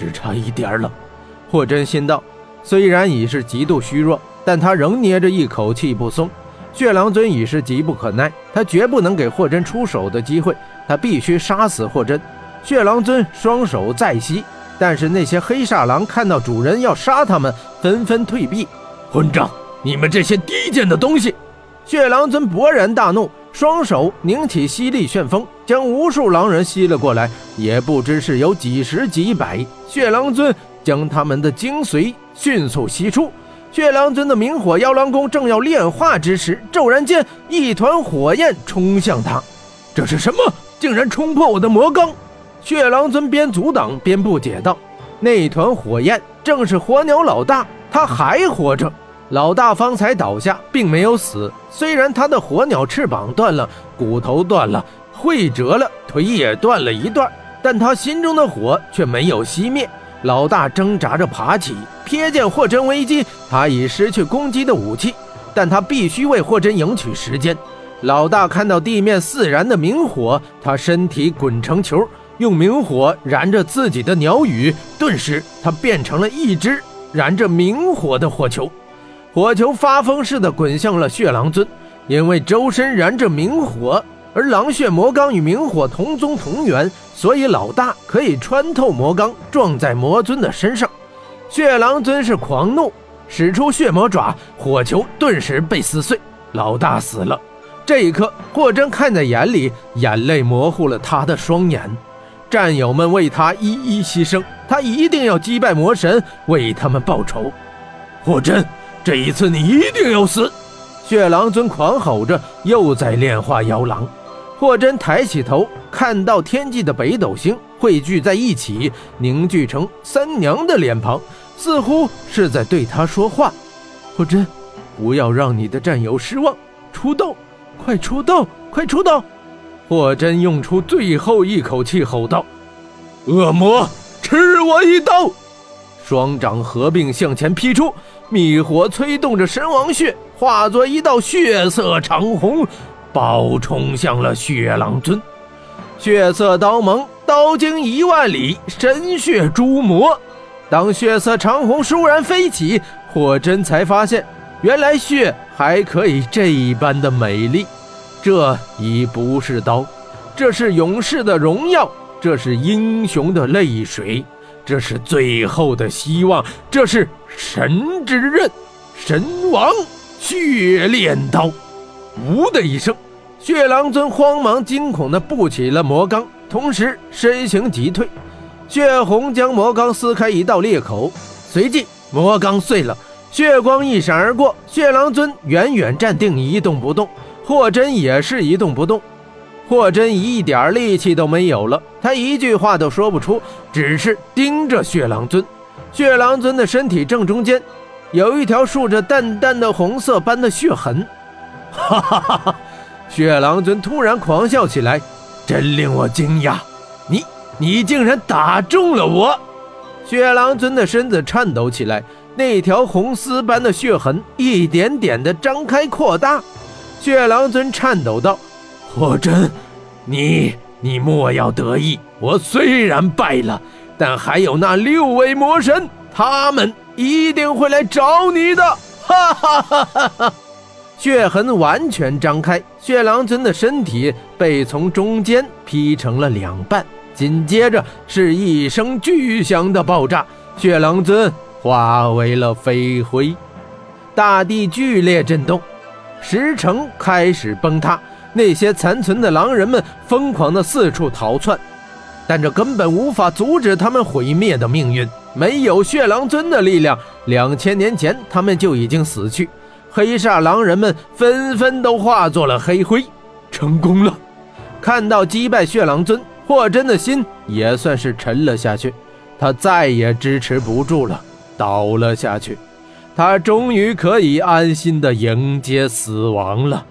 只差一点了。霍真心道，虽然已是极度虚弱，但他仍捏着一口气不松。血狼尊已是急不可耐，他绝不能给霍真出手的机会，他必须杀死霍真。血狼尊双手再吸，但是那些黑煞狼看到主人要杀他们，纷纷退避。混账，你们这些低贱的东西！血狼尊勃然大怒，双手拧起犀利旋风，将无数狼人吸了过来，也不知是有几十几百。血狼尊将他们的精髓迅速吸出。血狼尊的明火妖狼弓正要炼化之时，骤然间一团火焰冲向他。这是什么？竟然冲破我的魔钢！血狼尊边阻挡边不解道，那团火焰正是火鸟老大，他还活着。老大方才倒下，并没有死，虽然他的火鸟翅膀断了，骨头断了，喙折了，腿也断了一段，但他心中的火却没有熄灭。老大挣扎着爬起，瞥见霍真危机，他已失去攻击的武器，但他必须为霍真赢取时间。老大看到地面四燃的明火，他身体滚成球，用明火燃着自己的鸟羽，顿时他变成了一只燃着明火的火球。火球发疯似的滚向了血狼尊，因为周身燃着明火，而狼血魔钢与明火同宗同源，所以老大可以穿透魔钢，撞在魔尊的身上。血狼尊是狂怒，使出血魔爪，火球顿时被撕碎，老大死了。这一刻霍真看在眼里，眼泪模糊了他的双眼。战友们为他一一牺牲，他一定要击败魔神，为他们报仇。霍真，这一次你一定要死！血狼尊狂吼着，又在炼化妖狼。霍真抬起头，看到天际的北斗星汇聚在一起，凝聚成三娘的脸庞，似乎是在对他说话。霍真，不要让你的战友失望，出动，快出动，快出动！霍真用出最后一口气吼道：恶魔，吃我一刀！双掌合并向前劈出，密火催动着神王血，化作一道血色长虹，暴冲向了血狼尊。血色刀盟，刀经10000里，神血诛魔。当血色长虹倏然飞起，霍真才发现，原来血还可以这般的美丽。这已不是刀，这是勇士的荣耀，这是英雄的泪水，这是最后的希望，这是神之刃，神王血炼刀。呜的一声，血狼尊慌忙惊恐地布起了魔钢，同时身形急退。血红将魔钢撕开一道裂口，随即魔钢碎了，血光一闪而过。血狼尊远远站定，一动不动，霍真也是一动不动。霍真一点力气都没有了，他一句话都说不出，只是盯着血狼尊。血狼尊的身体正中间有一条竖着淡淡的红色般的血痕。哈哈哈哈！血狼尊突然狂笑起来，真令我惊讶，你竟然打中了我！血狼尊的身子颤抖起来，那条红丝般的血痕一点点的张开扩大。血狼尊颤抖道：霍真，你莫要得意，我虽然败了，但还有那6位魔神，他们一定会来找你的！哈哈哈哈哈！血痕完全张开，血狼尊的身体被从中间劈成了2半，紧接着是一声巨响的爆炸，血狼尊化为了飞灰。大地剧烈震动，石城开始崩塌。那些残存的狼人们疯狂地四处逃窜，但这根本无法阻止他们毁灭的命运。没有血狼尊的力量，2000年前他们就已经死去。黑煞狼人们纷纷都化作了黑灰。成功了！看到击败血狼尊，霍真的心也算是沉了下去，他再也支持不住了，倒了下去。他终于可以安心地迎接死亡了。